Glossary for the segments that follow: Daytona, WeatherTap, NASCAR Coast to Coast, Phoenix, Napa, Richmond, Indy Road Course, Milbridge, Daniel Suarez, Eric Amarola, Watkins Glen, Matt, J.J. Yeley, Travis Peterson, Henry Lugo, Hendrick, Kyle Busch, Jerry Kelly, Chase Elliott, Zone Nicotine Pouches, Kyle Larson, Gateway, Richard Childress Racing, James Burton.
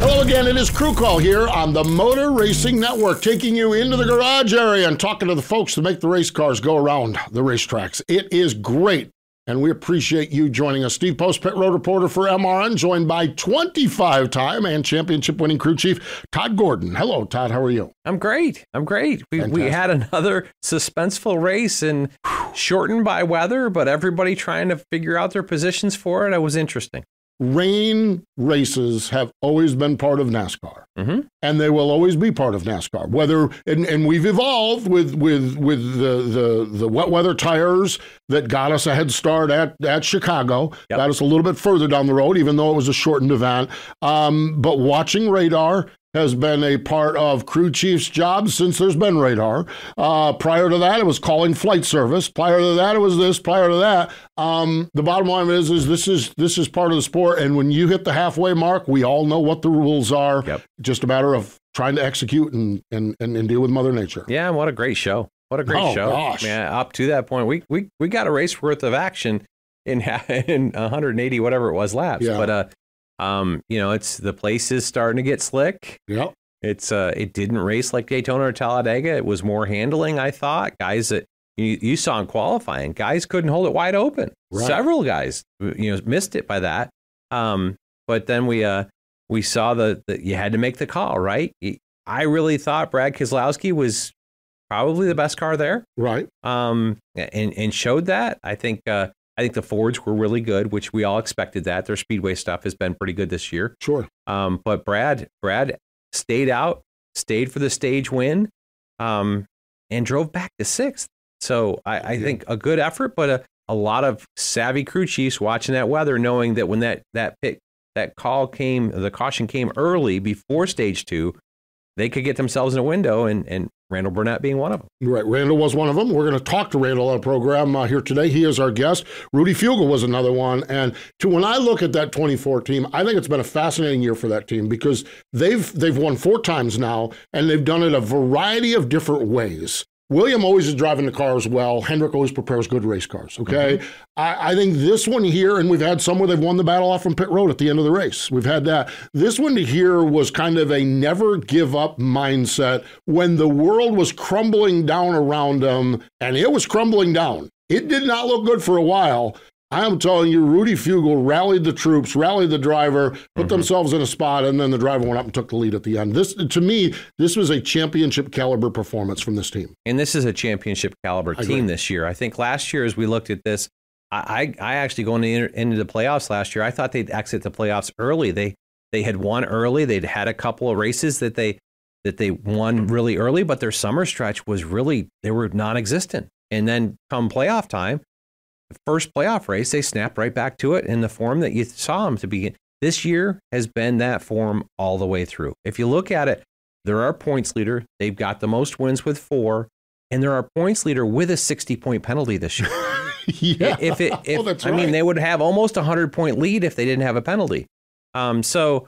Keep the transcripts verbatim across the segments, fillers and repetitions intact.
Hello again, it is Crew Call here on the Motor Racing Network, taking you into the garage area and talking to the folks that make the race cars go around the racetracks. It is great, and we appreciate you joining us. Steve Post, pit road reporter for M R N, joined by twenty-five-time and championship-winning crew chief Todd Gordon. Hello, Todd. How are you? I'm great. I'm great. We Fantastic. we had another suspenseful race and shortened by weather, but everybody trying to figure out their positions for it. It was interesting. Rain races have always been part of NASCAR, mm-hmm. and they will always be part of NASCAR. Whether and, and we've evolved with with with the, the the wet weather tires that got us a head start at at Chicago, yep. got us a little bit further down the road, even though it was a shortened event. Um, but watching radar has been a part of crew chief's job since there's been radar. Uh, prior to that, it was calling flight service. Prior to that, it was this. Prior to that, um, the bottom line is, is this is this is part of the sport. And when you hit the halfway mark, we all know what the rules are. Yep. Just a matter of trying to execute and and and, and deal with Mother Nature. Yeah, and what a great show! What a great oh, show! Gosh. Man, up to that point, we we we got a race worth of action in in one hundred eighty whatever it was laps. Yeah. But uh. Um, you know, it's the place is starting to get slick. Yep. It's uh, it didn't race like Daytona or Talladega. It was more handling, I thought. Guys that you, you saw in qualifying, guys couldn't hold it wide open. Right. Several guys, you know, missed it by that. Um, but then we uh we saw the, the you had to make the call, right? I really thought Brad Keselowski was probably the best car there, right? Um, and and showed that. I think. Uh, I think the Fords were really good, which we all expected that. Their Speedway stuff has been pretty good this year. Sure. Um, but Brad Brad stayed out, stayed for the stage win, um, and drove back to sixth. So I, I yeah. think a good effort, but a, a lot of savvy crew chiefs watching that weather, knowing that when that, that pit, that call came, the caution came early before stage two, they could get themselves in a window, and, and Randall Burnett being one of them. Right. Randall was one of them. We're going to talk to Randall on the program uh, here today. He is our guest. Rudy Fugle was another one. And to, when I look at that twenty-four team, I think it's been a fascinating year for that team because they've they've won four times now, and they've done it a variety of different ways. William always is driving the cars well. Hendrick always prepares good race cars, okay? Mm-hmm. I, I think this one here, and we've had some where they've won the battle off from pit road at the end of the race. We've had that. This one here was kind of a never-give-up mindset when the world was crumbling down around them, and it was crumbling down. It did not look good for a while. I am telling you, Rudy Fugle rallied the troops, rallied the driver, put mm-hmm. themselves in a spot, and then the driver went up and took the lead at the end. This, to me, this was a championship caliber performance from this team. And this is a championship caliber I team agree. This year. I think last year, as we looked at this, I, I, I actually going into the playoffs last year, I thought they'd exit the playoffs early. They they had won early. They'd had a couple of races that they that they won really early, but their summer stretch was really they were non-existent. And then come playoff time. The first playoff race, they snapped right back to it in the form that you saw them to begin. This year has been that form all the way through. If you look at it, they're our points leader. They've got the most wins with four, and they're our points leader with a sixty-point penalty this year. yeah. If it, if, oh, that's I right. mean, they would have almost a hundred-point lead if they didn't have a penalty. Um, so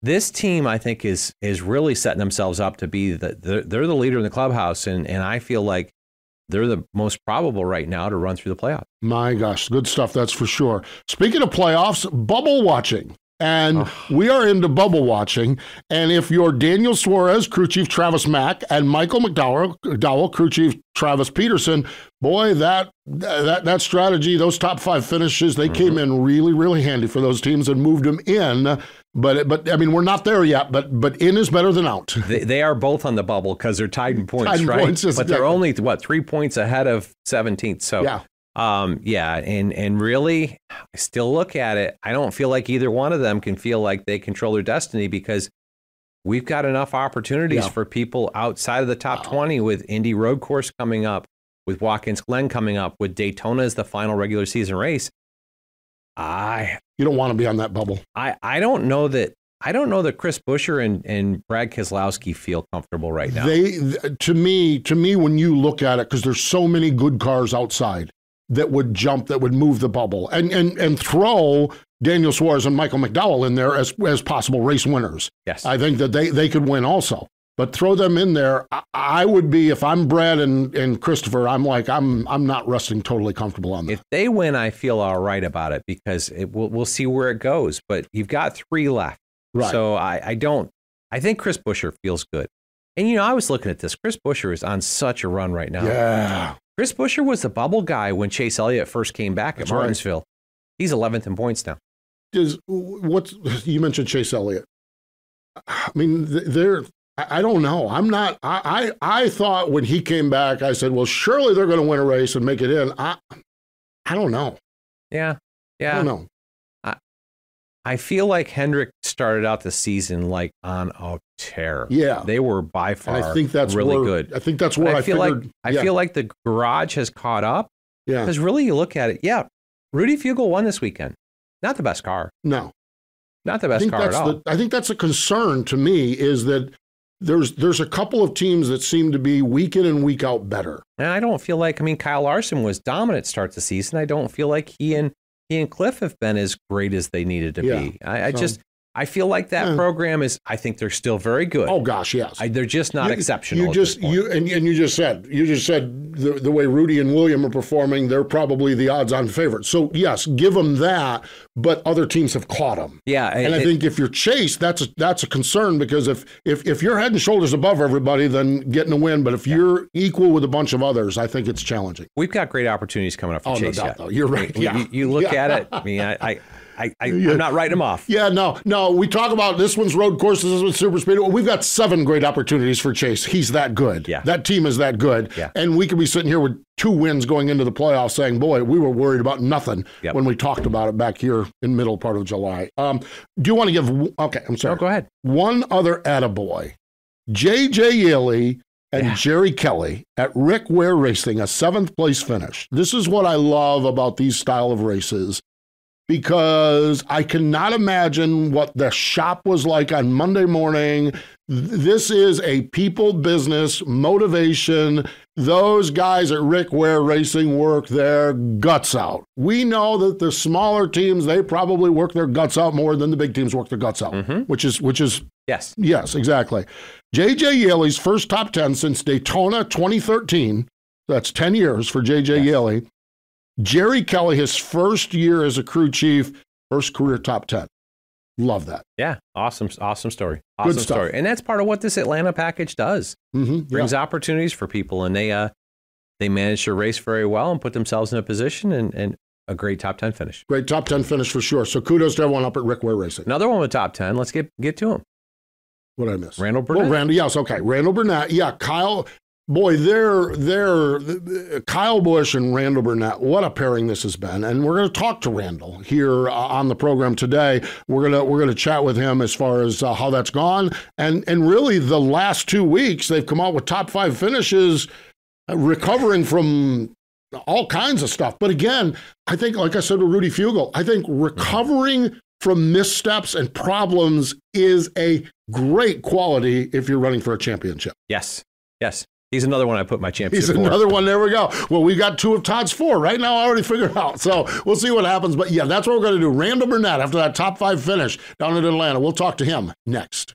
this team, I think, is is really setting themselves up to be the they're, they're the leader in the clubhouse, and and I feel like they're the most probable right now to run through the playoffs. My gosh, good stuff, that's for sure. Speaking of playoffs, bubble watching. And oh. we are into bubble watching. And if you're Daniel Suarez, crew chief Travis Mack, and Michael McDowell, McDowell crew chief Travis Peterson, boy, that that that strategy, those top five finishes, they mm-hmm. came in really, really handy for those teams and moved them in. But, but I mean, we're not there yet, but but in is better than out. They, they are both on the bubble because they're tied in points, tied in right? Points is, but they're yeah. only, what, three points ahead of seventeenth. So, yeah. Um, yeah, and, and really, I still look at it. I don't feel like either one of them can feel like they control their destiny because we've got enough opportunities yeah. for people outside of the top wow. twenty with Indy Road Course coming up, with Watkins Glen coming up, with Daytona as the final regular season race. I you don't want to be on that bubble. I, I don't know that I don't know that Chris Buescher and, and Brad Keselowski feel comfortable right now. They to me to me when you look at it, because there's so many good cars outside that would jump, that would move the bubble, and and and throw Daniel Suarez and Michael McDowell in there as as possible race winners. Yes, I think that they they could win also. But throw them in there. I, I would be, if I'm Brad and, and Christopher, I'm like, I'm I'm not resting totally comfortable on that. If they win, I feel all right about it, because it, we'll, we'll see where it goes. But you've got three left. Right. So I, I don't, I think Chris Buescher feels good. And, you know, I was looking at this. Chris Buescher is on such a run right now. Yeah. Chris Buescher was the bubble guy when Chase Elliott first came back That's at Martinsville. Right. He's eleventh in points now. Does, what's, you mentioned Chase Elliott. I mean, they're... I don't know. I'm not. I, I I thought when he came back, I said, well, surely they're going to win a race and make it in. I I don't know. Yeah. Yeah. I don't know. I, I feel like Hendrick started out the season like on a tear. Yeah. They were by far and I think that's really where, good. I think that's where I, I feel figured, like. I yeah. feel like the garage has caught up. Yeah. Because really, you look at it. Yeah. Rudy Fugle won this weekend. Not the best car. No. Not the best car at all. The, I think that's a concern to me, is that There's there's a couple of teams that seem to be week in and week out better. And I don't feel like, I mean, Kyle Larson was dominant start the season. I don't feel like he and he and Cliff have been as great as they needed to yeah, be. I, I so, just, I feel like that yeah. program is, I think they're still very good. Oh gosh, yes. I, they're just not you, exceptional. You just, you and, and you just said, you just said the, the way Rudy and William are performing, they're probably the odds-on favorites. So yes, give them that, but other teams have caught them. Yeah. And, and I it, think if you're Chase, that's a, that's a concern, because if, if, if you're head and shoulders above everybody, then getting a win. But if yeah. you're equal with a bunch of others, I think it's challenging. We've got great opportunities coming up for oh, Chase. No doubt, though. You're right. I mean, yeah. you, you look yeah. at it. I mean, I... I I, I, I'm not writing them off. Yeah, no, no. We talk about this one's road courses, this one's super speed. We've got seven great opportunities for Chase. He's that good. Yeah. That team is that good. Yeah. And we could be sitting here with two wins going into the playoffs saying, boy, we were worried about nothing yep. when we talked about it back here in middle part of July. Um, do you want to give, okay, I'm sorry. No, go ahead. One other attaboy. J J. Yeley and yeah. Jerry Kelly at Rick Ware Racing, a seventh place finish. This is what I love about these style of races, because I cannot imagine what the shop was like on Monday morning. This is a people business, motivation. Those guys at Rick Ware Racing work their guts out. We know that the smaller teams, they probably work their guts out more than the big teams work their guts out, mm-hmm. which is, which is yes, yes, exactly. J J. Yeley's first top ten since Daytona twenty thirteen. That's ten years for J J. Yes. Yeley. Jerry Kelly, his first year as a crew chief, first career top ten. Love that. Yeah, awesome, awesome story. Awesome Good stuff. story. And that's part of what this Atlanta package does. Mm-hmm. Brings yeah. opportunities for people, and they uh, they managed to race very well and put themselves in a position, and, and a great top ten finish. Great top ten finish for sure. So kudos to everyone up at Rick Ware Racing. Another one with top ten. Let's get get to him. What did I miss? Randall Burnett. Well, Randall, yes, okay. Randall Burnett. Yeah, Kyle... Boy, they're, they're, Kyle Busch and Randall Burnett, what a pairing this has been. And we're going to talk to Randall here uh, on the program today. We're going to we're gonna chat with him as far as uh, how that's gone. And, and really, the last two weeks, they've come out with top five finishes, uh, recovering from all kinds of stuff. But again, I think, like I said with Rudy Fugle, I think recovering from missteps and problems is a great quality if you're running for a championship. Yes, yes. He's another one I put my championship He's for. He's another one. There we go. Well, we got two of Todd's four right now. I already figured out. So we'll see what happens. But, yeah, that's what we're going to do. Randall Burnett after that top five finish down in Atlanta. We'll talk to him next.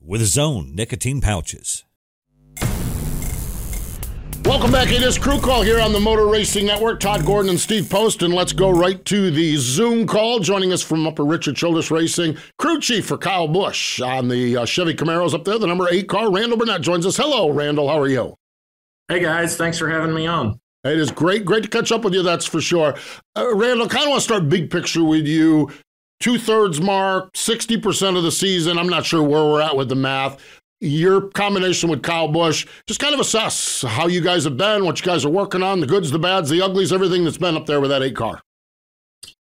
with Zone Nicotine Pouches. Welcome back. It is Crew Call here on the Motor Racing Network. Todd Gordon and Steve Post, and let's go right to the Zoom call. Joining us from Upper Richard Childress Racing, crew chief for Kyle Busch on the uh, Chevy Camaros up there, the number eight car, Randall Burnett joins us. Hello, Randall. How are you? Hey, guys. Thanks for having me on. It is great. Great to catch up with you, that's for sure. Uh, Randall, kind of want to start big picture with you. two-thirds mark, sixty percent of the season. I'm not sure where we're at with the math. Your combination with Kyle Busch, just kind of assess how you guys have been, what you guys are working on, the goods, the bads, the uglies, everything that's been up there with that eight car.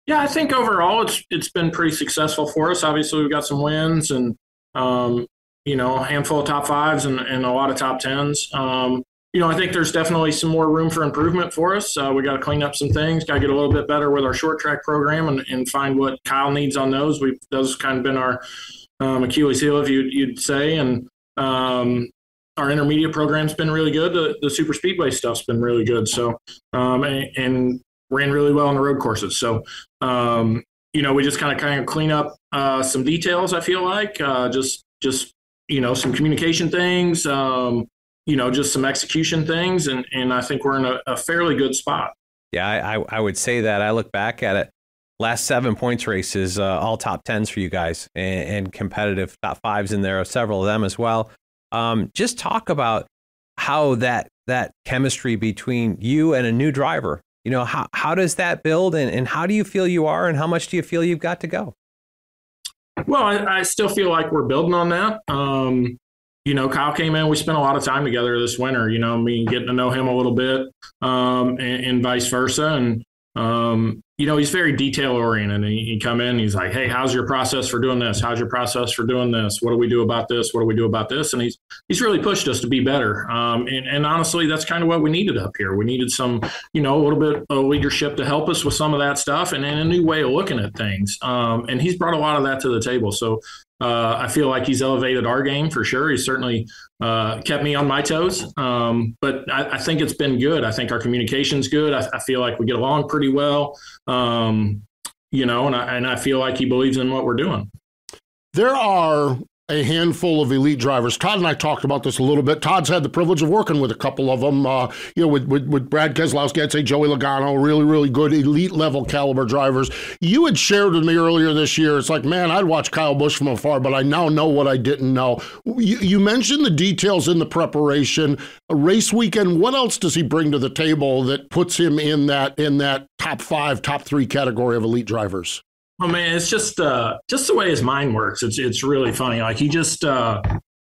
Yeah, I think overall it's it's been pretty successful for us. Obviously, we've got some wins and, um, you know, a handful of top fives and, and a lot of top tens. Um, you know, I think there's definitely some more room for improvement for us. Uh, we got to clean up some things, got to get a little bit better with our short track program and, and find what Kyle needs on those. We've, those kind of been our um, Achilles heel, if you'd, you'd say. And um, our intermediate program's been really good. The, the super speedway stuff's been really good. So, um, and, and ran really well on the road courses. So, um, you know, we just kind of kind of clean up uh, some details, I feel like, uh, just, just, you know, some communication things, um, you know, just some execution things. And, and I think we're in a, a fairly good spot. Yeah, I, I would say that. I look back at it. Last seven points races, uh, all top tens for you guys and, and competitive top fives in there, several of them as well. Um, just talk about how that that chemistry between you and a new driver, you know, how, how does that build and, and how do you feel you are and how much do you feel you've got to go? Well, I, I still feel like we're building on that. Um, You know, Kyle came in, we spent a lot of time together this winter, you know, I mean, getting to know him a little bit um, and, and vice versa. And, um, you know, he's very detail oriented. He, he come in, he's like, hey, how's your process for doing this? How's your process for doing this? What do we do about this? What do we do about this? And he's he's really pushed us to be better. Um, and, and honestly, that's kind of what we needed up here. We needed some, you know, a little bit of leadership to help us with some of that stuff and, and a new way of looking at things. Um, and he's brought a lot of that to the table. So, Uh, I feel like he's elevated our game for sure. He's certainly uh, kept me on my toes, um, but I, I think it's been good. I think our communication's good. I, I feel like we get along pretty well, um, you know, and I, and I feel like he believes in what we're doing. There are a handful of elite drivers. Todd and I talked about this a little bit. Todd's had the privilege of working with a couple of them, uh, you know, with, with, with Brad Keselowski, I'd say Joey Logano, really, really good elite level caliber drivers. You had shared with me earlier this year, it's like, man, I'd watch Kyle Busch from afar, but I now know what I didn't know. You, you mentioned the details in the preparation. A race weekend, what else does he bring to the table that puts him in that, in that top five, top three category of elite drivers? Oh man, it's just uh, just the way his mind works. It's it's really funny. Like he just uh,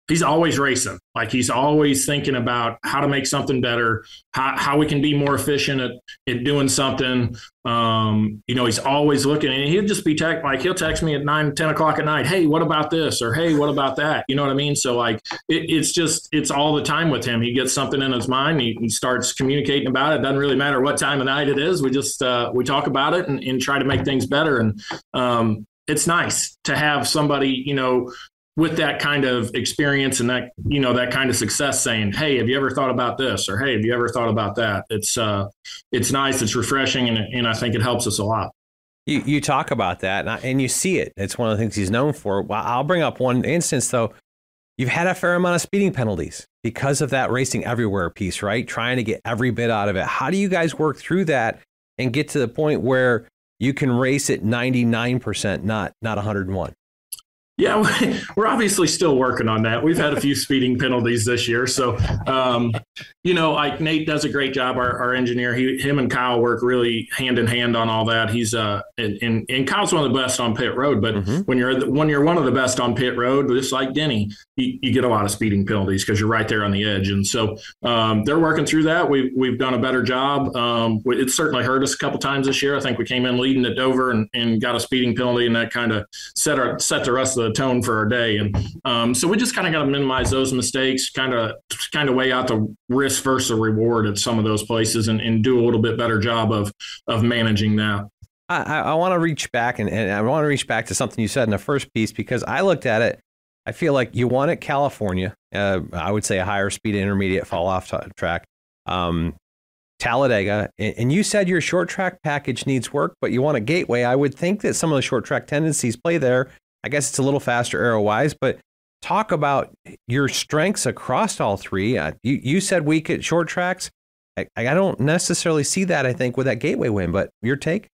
he's always racing. Like he's always thinking about how to make something better, how how we can be more efficient at, at doing something. Um, you know, he's always looking, and he'll just be tech, like he'll text me at nine, ten o'clock at night. Hey, what about this? Or hey, what about that? You know what I mean? So like it, it's just it's all the time with him. He gets something in his mind. He, he starts communicating about it. Doesn't really matter what time of night it is. We just uh, we talk about it and, and try to make things better. And um, it's nice to have somebody, you know, with that kind of experience and that, you know, that kind of success saying, hey, have you ever thought about this? Or, hey, have you ever thought about that? It's uh, it's nice. It's refreshing. And, and I think it helps us a lot. You, you talk about that and, I, and you see it. It's one of the things he's known for. Well, I'll bring up one instance, though. You've had a fair amount of speeding penalties because of that racing everywhere piece, right? Trying to get every bit out of it. How do you guys work through that and get to the point where you can race at ninety-nine percent, not not one hundred one? Yeah, we're obviously still working on that. We've had a few speeding penalties this year. So, um, you know, like Nate does a great job. Our, our engineer, he, him and Kyle work really hand in hand on all that. He's uh, and, and, and Kyle's one of the best on pit road. But mm-hmm. when you're when you're one of the best on pit road, just like Denny, you, you get a lot of speeding penalties because you're right there on the edge. And so um, they're working through that. We've, we've done a better job. Um, it certainly hurt us a couple times this year. I think we came in leading at Dover and, and got a speeding penalty, and that kind of set our set the rest of the tone for our day. And um, so we just kind of got to minimize those mistakes, kind of kind of weigh out the risk versus the reward at some of those places and, and do a little bit better job of of managing that. I, I want to reach back and, and I want to reach back to something you said in the first piece, because I looked at it. I feel like you won at California. Uh, I would say a higher speed intermediate fall off t- track. Um, Talladega. And you said your short track package needs work, but you want a Gateway. I would think that some of the short track tendencies play there. I guess it's a little faster arrow-wise, but talk about your strengths across all three. Uh, you, you said weak at short tracks. I, I don't necessarily see that, I think, with that Gateway win, but your take?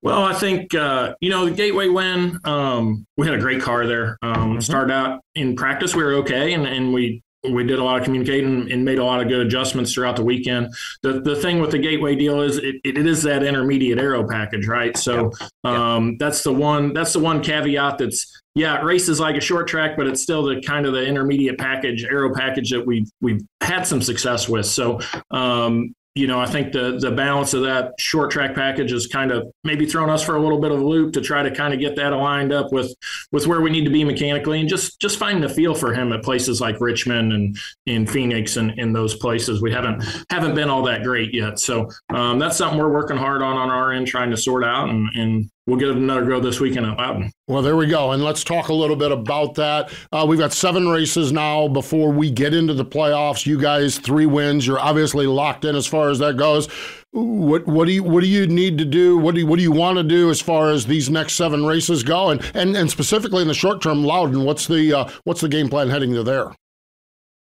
Well, I think, uh, you know, the Gateway win, um, we had a great car there. Um, mm-hmm. Started out in practice, we were okay, and, and we we did a lot of communicating and made a lot of good adjustments throughout the weekend. The the thing with the Gateway deal is it, it is that intermediate aero package, right? So yep. Yep. Um, that's the one, that's the one caveat that's, yeah, it races like a short track, but it's still the kind of the intermediate package, aero package that we've, we've had some success with. So, um, you know, I think the the balance of that short track package is kind of maybe thrown us for a little bit of a loop to try to kind of get that aligned up with with where we need to be mechanically, and just just finding the feel for him at places like Richmond and in Phoenix and in those places. We haven't haven't been all that great yet. So um, that's something we're working hard on on our end, trying to sort out, and, and we'll get another go this weekend at Loudon. Well, there we go. And let's talk a little bit about that. Uh, we've got seven races now before we get into the playoffs. You guys, three wins. You're obviously locked in as far as that goes. What what do you what do you need to do? What do you, what do you want to do as far as these next seven races go? And and, and specifically in the short term, Loudon, what's the uh, what's the game plan heading to there?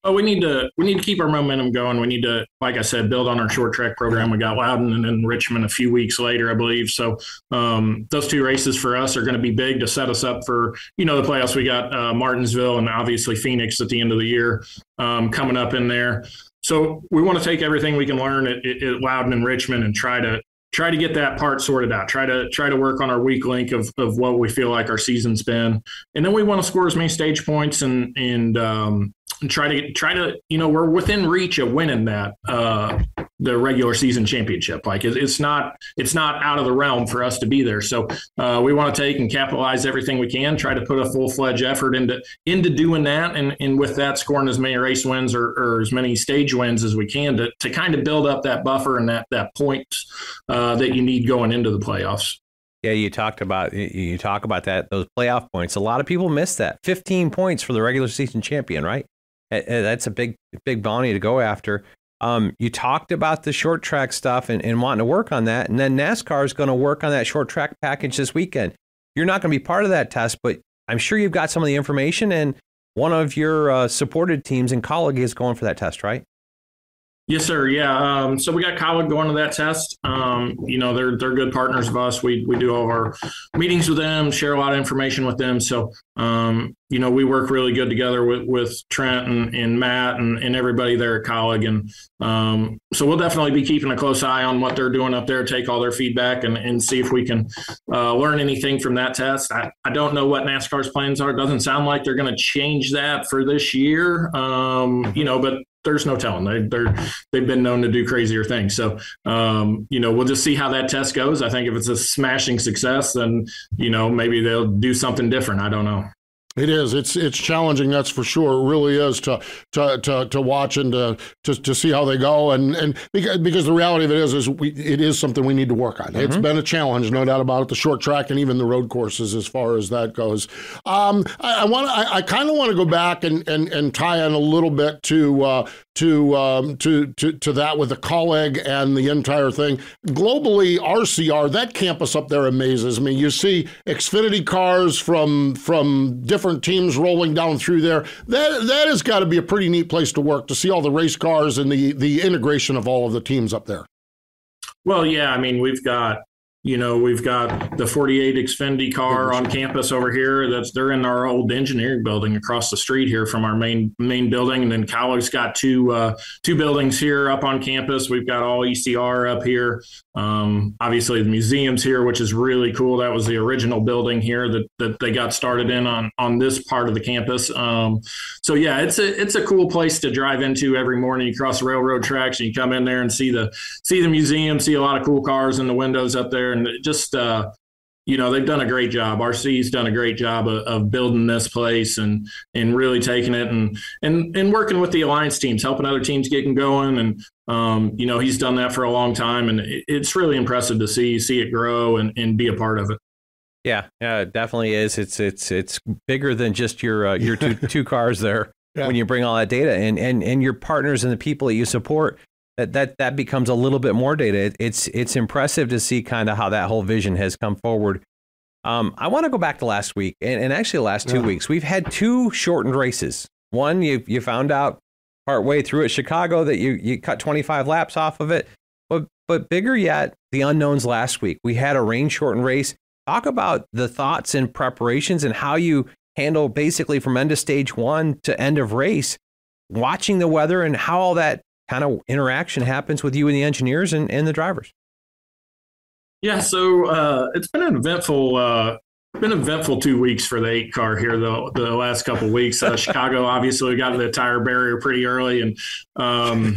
Well, we need to we need to keep our momentum going. We need to, like I said, build on our short track program. We got Loudon and then Richmond a few weeks later, I believe. So um, those two races for us are going to be big to set us up for, you know, the playoffs. We got uh, Martinsville and obviously Phoenix at the end of the year um, coming up in there. So we want to take everything we can learn at, at Loudon and Richmond and try to try to get that part sorted out. Try to try to work on our weak link of of what we feel like our season's been, and then we want to score as many stage points and and. Um, And try to try to, you know, we're within reach of winning that uh, the regular season championship. Like it, it's not it's not out of the realm for us to be there. So uh, we want to take and capitalize everything we can, try to put a full fledged effort into into doing that. And, and with that, scoring as many race wins or, or as many stage wins as we can to, to kind of build up that buffer and that that point uh, that you need going into the playoffs. Yeah, you talked about you talk about that, those playoff points. A lot of people miss that. fifteen points for the regular season champion, right? That's a big, big bounty to go after. Um, you talked about the short track stuff and, and wanting to work on that. And then NASCAR is going to work on that short track package this weekend. You're not going to be part of that test, but I'm sure you've got some of the information. And one of your uh, supported teams in Kaulig is going for that test, right? Yes, sir. Yeah. Um, so we got Kaulig going to that test. Um, you know, they're they're good partners of us. We we do all of our meetings with them, share a lot of information with them. So, um, you know, we work really good together with, with Trent and, and Matt and, and everybody there at Kaulig. And um, so we'll definitely be keeping a close eye on what they're doing up there, take all their feedback and, and see if we can uh, learn anything from that test. I, I don't know what NASCAR's plans are. It doesn't sound like they're going to change that for this year, um, you know, but there's no telling. They, they're, they've been known to do crazier things. So, um, you know, we'll just see how that test goes. I think if it's a smashing success, then, you know, maybe they'll do something different. I don't know. It is. It's it's challenging, that's for sure. It really is to to to, to watch and to, to to see how they go. And and because, because the reality of it is is we, it is something we need to work on. Mm-hmm. It's been a challenge, no doubt about it. The short track and even the road courses, as far as that goes. Um, I, I want I, I kind of want to go back and, and and tie in a little bit to uh, to, um, to to to that with the Kaulig and the entire thing globally. R C R, that campus up there amazes me. You see Xfinity cars from from different. teams rolling down through there. That that has got to be a pretty neat place to work, to see all the race cars and the the integration of all of the teams up there. Well, yeah, I mean, we've got you know we've got the forty-eight Xfinity car on campus over here. That's they're in our old engineering building across the street here from our main main building, and then Kaulig's got two uh, two buildings here up on campus. We've got all E C R up here. Um, obviously, the museum's here, which is really cool. That was the original building here that, that they got started in on, on this part of the campus. Um, so, yeah, it's a it's a cool place to drive into every morning. You cross the railroad tracks and you come in there and see the see the museum, see a lot of cool cars in the windows up there. And it just, uh, you know, they've done a great job. R C's done a great job of, of building this place and and really taking it and, and, and working with the Alliance teams, helping other teams get going. And Um, you know, he's done that for a long time, and it's really impressive to see see it grow and, and be a part of it. Yeah, yeah, it definitely is. It's it's it's bigger than just your uh, your two two cars there. Yeah. When you bring all that data and and and your partners and the people that you support, that that that becomes a little bit more data. It, it's it's impressive to see kind of how that whole vision has come forward. Um, I want to go back to last week and, and actually the last two yeah. weeks. We've had two shortened races. One you you found out partway through at Chicago that you, you cut twenty-five laps off of it. But but bigger yet, the unknowns last week. We had a rain-shortened race. Talk about the thoughts and preparations and how you handle basically from end of stage one to end of race watching the weather and how all that kind of interaction happens with you and the engineers and, and the drivers? Yeah, so uh, it's been an eventful uh, been an eventful two weeks for the eight car here the the last couple of weeks. Uh, Chicago obviously got to the tire barrier pretty early and um,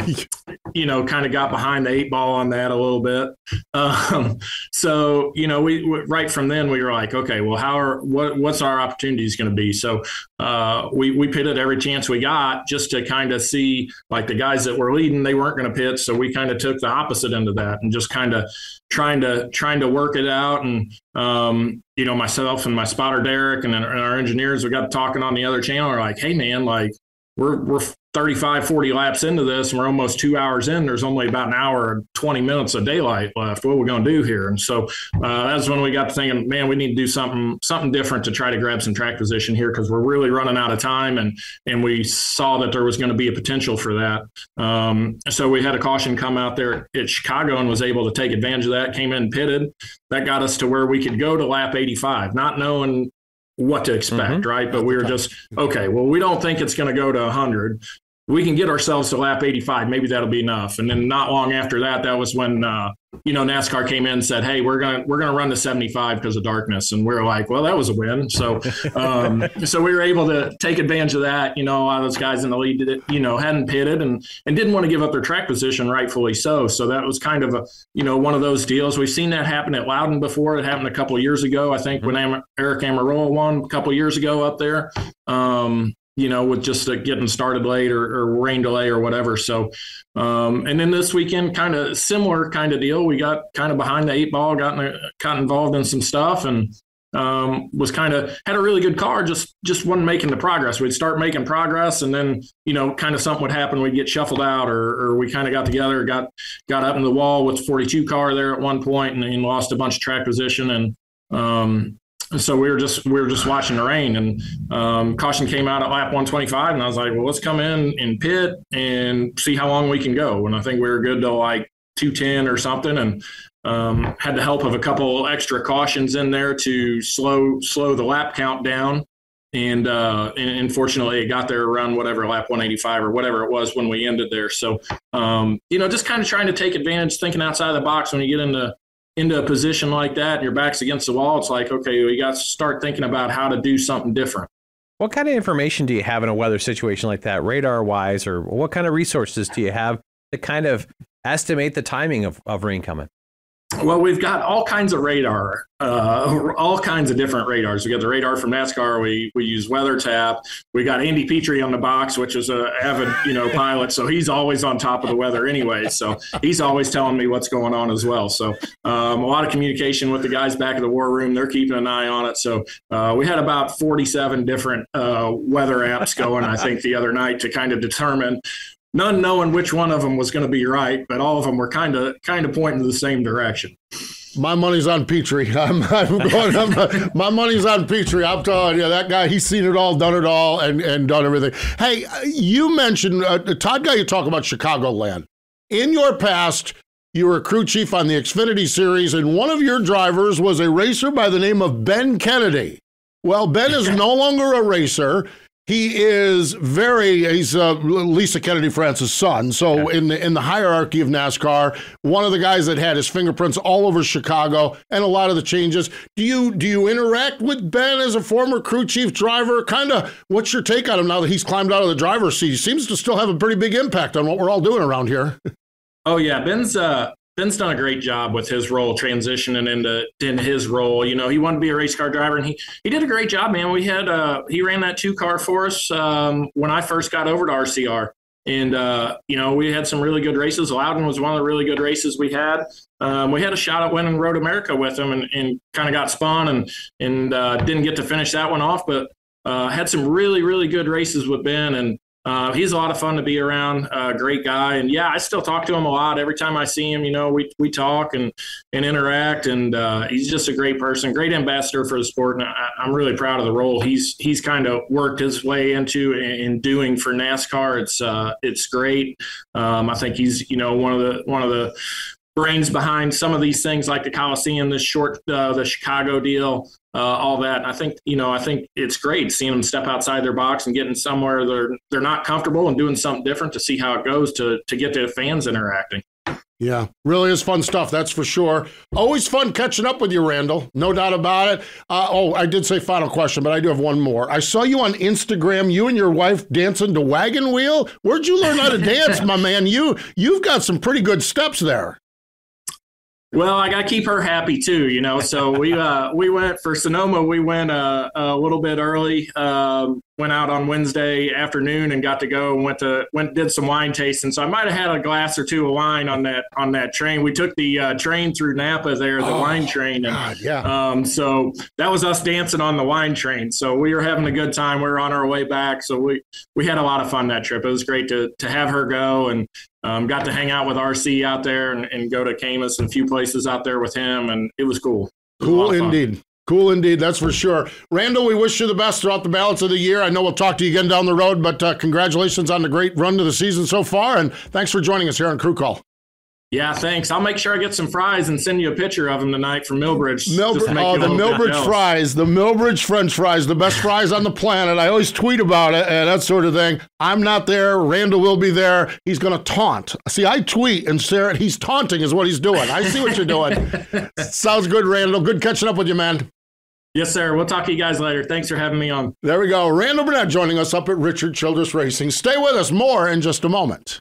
you know kind of got behind the eight ball on that a little bit. Um, so you know we, we right from then we were like, okay, well how are what what's our opportunities going to be? So uh, we we pitted every chance we got just to kind of see like the guys that were leading they weren't going to pit, so we kind of took the opposite end of that and just kind of. trying to trying to work it out. And, um, you know, myself and my spotter, Derek, and, and our engineers, we got talking on the other channel. We're like, hey, man, like we're we're thirty-five, forty laps into this, and we're almost two hours in. There's only about an hour and twenty minutes of daylight left. What are we going to do here? And so uh, that's when we got to thinking, man, we need to do something something different to try to grab some track position here because we're really running out of time. And and we saw that there was going to be a potential for that. Um, so we had a caution come out there at Chicago and was able to take advantage of that, came in and pitted. That got us to where we could go to lap eighty-five, not knowing what to expect, mm-hmm. right? But we were just, okay, well, we don't think it's going to go to one hundred. We can get ourselves to lap eighty-five. Maybe that'll be enough. And then not long after that, that was when, uh, you know, NASCAR came in and said, hey, we're going to, we're going to run to seventy-five because of darkness. And we were like, well, that was a win. So, um, so we were able to take advantage of that. You know, a lot of those guys in the lead, did it, you know, hadn't pitted and, and didn't want to give up their track position, rightfully so. So that was kind of a, you know, one of those deals. We've seen that happen at Loudon before. It happened a couple of years ago. I think when Am- Eric Amarola won a couple of years ago up there, um, you know, with just uh, getting started late or, or rain delay or whatever. So, um, and then this weekend, kind of similar kind of deal. We got kind of behind the eight ball, got, in, got involved in some stuff and um, was kind of had a really good car. Just, just wasn't making the progress. We'd start making progress and then, you know, kind of something would happen. We'd get shuffled out or, or we kind of got together, got, got up in the wall with the forty-two car there at one point and, and lost a bunch of track position. And, um, So we were just we were just watching the rain and um, caution came out at lap one twenty-five. And I was like, well, let's come in and pit and see how long we can go. And I think we were good to like two ten or something and um, had the help of a couple extra cautions in there to slow slow the lap count down. And, uh, and and fortunately it got there around whatever lap one eighty-five or whatever it was when we ended there. So, um, you know, just kind of trying to take advantage, thinking outside the box when you get into into a position like that and your back's against the wall, it's like, okay, we got to start thinking about how to do something different. What kind of information do you have in a weather situation like that, radar-wise, or what kind of resources do you have to kind of estimate the timing of, of rain coming? Well, we've got all kinds of radar, uh, all kinds of different radars. We got the radar from NASCAR. We we use WeatherTap. We got Andy Petrie on the box, which is an avid you know pilot, so he's always on top of the weather anyway. So he's always telling me what's going on as well. So um, a lot of communication with the guys back in the war room. They're keeping an eye on it. So uh, we had about forty-seven different uh, weather apps going, I think, the other night to kind of determine. None knowing which one of them was going to be right, but all of them were kind of kind of pointing in the same direction. My money's on Petrie. I'm, I'm going. I'm, my money's on Petrie. I'm telling you, that guy, he's seen it all, done it all, and and done everything. Hey, you mentioned uh, Todd Guy. You talk about Chicagoland. In your past, you were crew chief on the Xfinity Series, and one of your drivers was a racer by the name of Ben Kennedy. Well, Ben is no longer a racer. He is very, he's uh, Lisa Kennedy Francis' son. So yeah. in the in the hierarchy of NASCAR, one of the guys that had his fingerprints all over Chicago and a lot of the changes. Do you do you interact with Ben as a former crew chief driver? Kind of, what's your take on him now that he's climbed out of the driver's seat? He seems to still have a pretty big impact on what we're all doing around here. Oh yeah, Ben's uh, Ben's done a great job with his role transitioning into, into his role. You know, he wanted to be a race car driver and he, he did a great job, man. We had, uh, he ran that two car for us um, when I first got over to R C R and, uh, you know, we had some really good races. Loudon was one of the really good races we had. Um, we had a shot at winning Road America with him and, and kind of got spun and, and uh, didn't get to finish that one off, but uh, had some really, really good races with Ben and, Uh, he's a lot of fun to be around, uh, great guy. And yeah, I still talk to him a lot. Every time I see him, you know, we, we talk and, and interact and, uh, he's just a great person, great ambassador for the sport. And I, I'm really proud of the role he's, he's kind of worked his way into and, and doing for NASCAR. It's, uh, it's great. Um, I think he's, you know, one of the, one of the brains behind some of these things like the Coliseum, this short, uh, the Chicago deal. uh, all that. And I think, you know, I think it's great seeing them step outside their box and getting somewhere they're they're not comfortable and doing something different to see how it goes, to to get the fans interacting. Yeah, really is fun stuff, that's for sure. Always fun catching up with you, Randall. No doubt about it. Uh, oh, I did say final question, but I do have one more. I saw you on Instagram, you and your wife dancing to Wagon Wheel. Where'd you learn how to dance, my man? You, you've got some pretty good steps there. Well, I got to keep her happy, too, you know. So we uh, we went for Sonoma. We went uh, a little bit early, uh, went out on Wednesday afternoon and got to go and went to went did some wine tasting. So I might have had a glass or two of wine on that on that train. We took the uh, train through Napa there, the oh, wine train. And, God, yeah. Um, so that was us dancing on the wine train. So we were having a good time. We were on our way back. So we, we had a lot of fun that trip. It was great to to have her go and Um, got to hang out with R C out there and, and go to Camas and a few places out there with him, and it was cool. It was cool indeed. Cool indeed, that's for sure. Randall, we wish you the best throughout the balance of the year. I know we'll talk to you again down the road, but uh, congratulations on the great run to the season so far, and thanks for joining us here on Crew Call. Yeah, thanks. I'll make sure I get some fries and send you a picture of them tonight from Milbridge. Milbridge oh, the Milbridge fries, the Milbridge French fries, the best fries on the planet. I always tweet about it and that sort of thing. I'm not there. Randall will be there. He's going to taunt. See, I tweet and stare at he's taunting is what he's doing. I see what you're doing. Sounds good, Randall. Good catching up with you, man. Yes, sir. We'll talk to you guys later. Thanks for having me on. There we go. Randall Burnett joining us up at Richard Childress Racing. Stay with us, more in just a moment.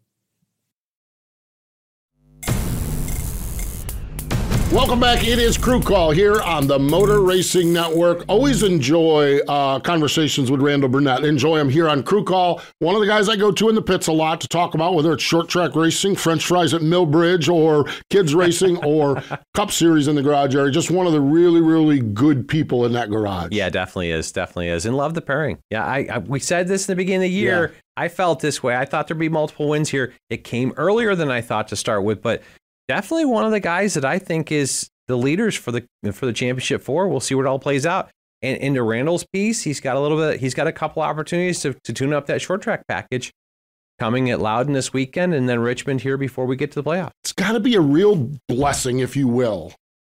Welcome back. It is Crew Call here on the Motor Racing Network. Always enjoy uh, conversations with Randall Burnett. Enjoy him here on Crew Call. One of the guys I go to in the pits a lot to talk about, whether it's short track racing, French fries at Millbridge, or kids racing, or Cup Series in the garage area. Just one of the really, really good people in that garage. Yeah, definitely is. Definitely is. And love the pairing. Yeah, I, I we said this in the beginning of the year. Yeah. I felt this way. I thought there'd be multiple wins here. It came earlier than I thought to start with, but definitely one of the guys that I think is the leaders for the for the championship four. We'll see what all plays out. And into Randall's piece, he's got a little bit. He's got a couple opportunities to, to tune up that short track package coming at Loudon this weekend, and then Richmond here before we get to the playoffs. It's got to be a real blessing, if you will,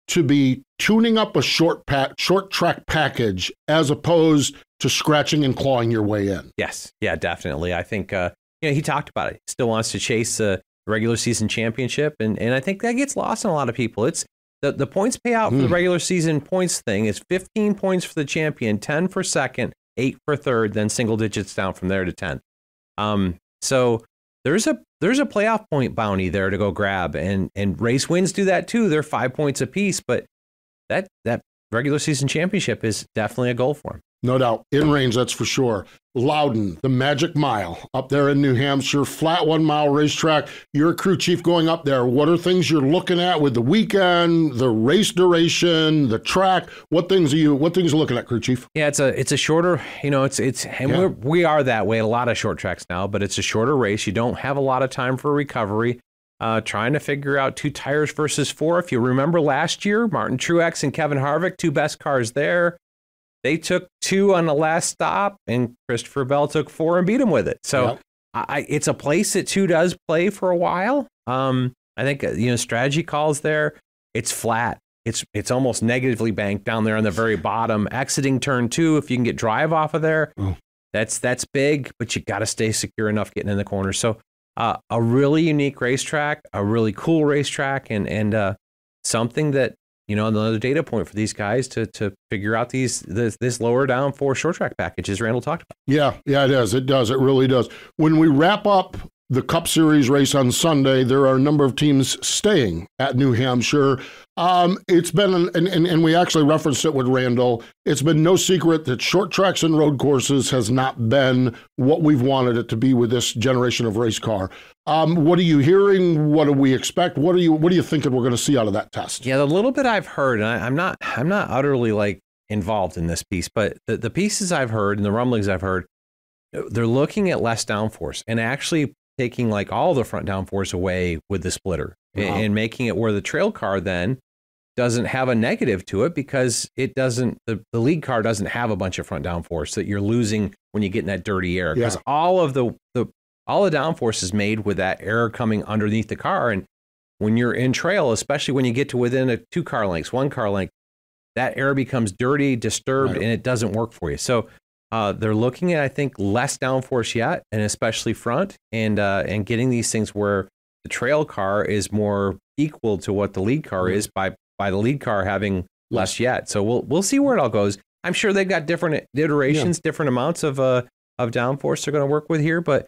to be tuning up a short pack, short track package as opposed to scratching and clawing your way in. Yes, yeah, definitely. I think uh, you know, he talked about it. He still wants to chase a. Uh, regular season championship, and and I think that gets lost on a lot of people. It's the, the points payout for mm. the regular season points thing is fifteen points for the champion, ten for second, eight for third, then single digits down from there to ten. Um, so there's a there's a playoff point bounty there to go grab, and and race wins do that too. They're five points apiece, but that that regular season championship is definitely a goal for them. No doubt. In range, that's for sure. Loudon, the Magic Mile, up there in New Hampshire, flat one-mile racetrack. You're a crew chief going up there. What are things you're looking at with the weekend, the race duration, the track? What things are you What things are you looking at, crew chief? Yeah, it's a it's a shorter, you know, it's, it's and yeah. we're, we are that way, a lot of short tracks now, but it's a shorter race. You don't have a lot of time for recovery. Uh, trying to figure out two tires versus four. If you remember last year, Martin Truex and Kevin Harvick, two best cars there. They took two on the last stop, and Christopher Bell took four and beat him with it. So yep. I, it's a place that two does play for a while. Um, I think, you know, strategy calls there. It's flat. It's it's almost negatively banked down there on the very bottom. Exiting turn two, if you can get drive off of there, oh. that's that's big, but you got to stay secure enough getting in the corner. So uh, a really unique racetrack, a really cool racetrack, and, and uh, something that, you know, another data point for these guys to to figure out these this, this lower down four short track packages Randall talked about. Yeah, yeah, it is. It does. It really does. When we wrap up the Cup Series race on Sunday, there are a number of teams staying at New Hampshire. Um, it's been, an, and, and, and we actually referenced it with Randall, it's been no secret that short tracks and road courses has not been what we've wanted it to be with this generation of race car. Um, what are you hearing? What do we expect? What are you What are you thinking we're going to see out of that test? Yeah, the little bit I've heard, and I, I'm not I'm not utterly like involved in this piece, but the, the pieces I've heard and the rumblings I've heard, they're looking at less downforce and actually taking like all the front downforce away with the splitter wow. and, and making it where the trail car then doesn't have a negative to it because it doesn't, the, the lead car doesn't have a bunch of front downforce that you're losing when you get in that dirty air. Because yeah. all of the, the, all the downforce is made with that air coming underneath the car. And when you're in trail, especially when you get to within a two car lengths, one car length, that air becomes dirty, disturbed, right. and it doesn't work for you. So uh, they're looking at, I think, less downforce yet, and especially front, and uh, and getting these things where the trail car is more equal to what the lead car mm-hmm. is by by the lead car having less yet. So we'll we'll see where it all goes. I'm sure they've got different iterations, yeah. different amounts of uh of downforce they're going to work with here, but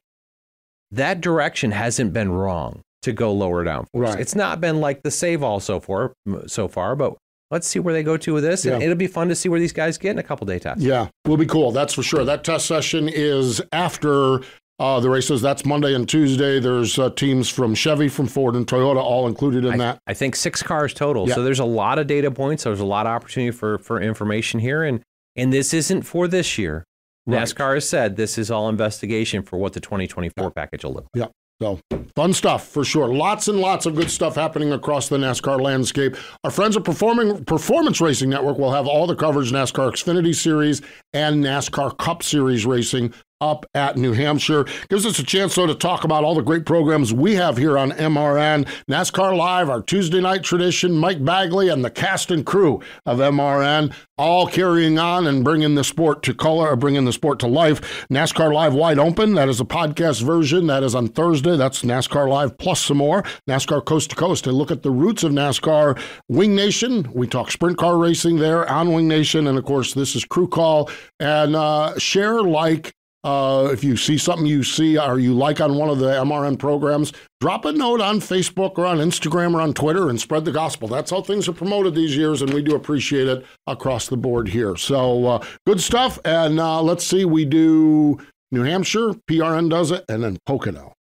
that direction hasn't been wrong to go lower downforce. Right. It's not been like the save all so far, so far, but let's see where they go to with this. Yeah. And it'll be fun to see where these guys get in a couple day tests. Yeah, will be cool. That's for sure. That test session is after uh, the races. That's Monday and Tuesday. There's uh, teams from Chevy, from Ford, and Toyota all included in I, that. I think six cars total. Yeah. So there's a lot of data points. There's a lot of opportunity for, for information here. And, and this isn't for this year. Right. NASCAR has said this is all investigation for what the twenty twenty-four yeah. package will look like. Yeah. So, fun stuff for sure. Lots and lots of good stuff happening across the NASCAR landscape. Our friends at Performing, Performance Racing Network will have all the coverage, NASCAR Xfinity Series and NASCAR Cup Series racing up at New Hampshire. Gives us a chance, though, to talk about all the great programs we have here on M R N. NASCAR Live, our Tuesday night tradition, Mike Bagley and the cast and crew of M R N, all carrying on and bringing the sport to color, or bringing the sport to life. NASCAR Live Wide Open, that is a podcast version. That is on Thursday. That's NASCAR Live plus some more. NASCAR Coast to Coast, a look at the roots of NASCAR. Wing Nation, we talk sprint car racing there on Wing Nation. And, of course, this is Crew Call. And uh, share, like, Uh, if you see something you see or you like on one of the M R N programs, drop a note on Facebook or on Instagram or on Twitter and spread the gospel. That's how things are promoted these years, and we do appreciate it across the board here. So uh, good stuff, and uh, let's see. We do New Hampshire, P R N does it, and then Pocono.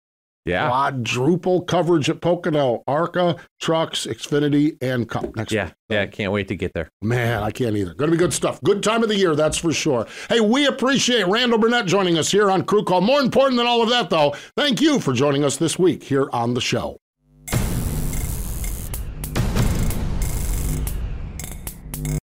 Yeah. Quadruple coverage at Pocono, ARCA, Trucks, Xfinity, and Cup. Next yeah, week. So, yeah, can't wait to get there. Man, I can't either. Going to be good stuff. Good time of the year, that's for sure. Hey, we appreciate Randall Burnett joining us here on Crew Call. More important than all of that, though, thank you for joining us this week here on the show.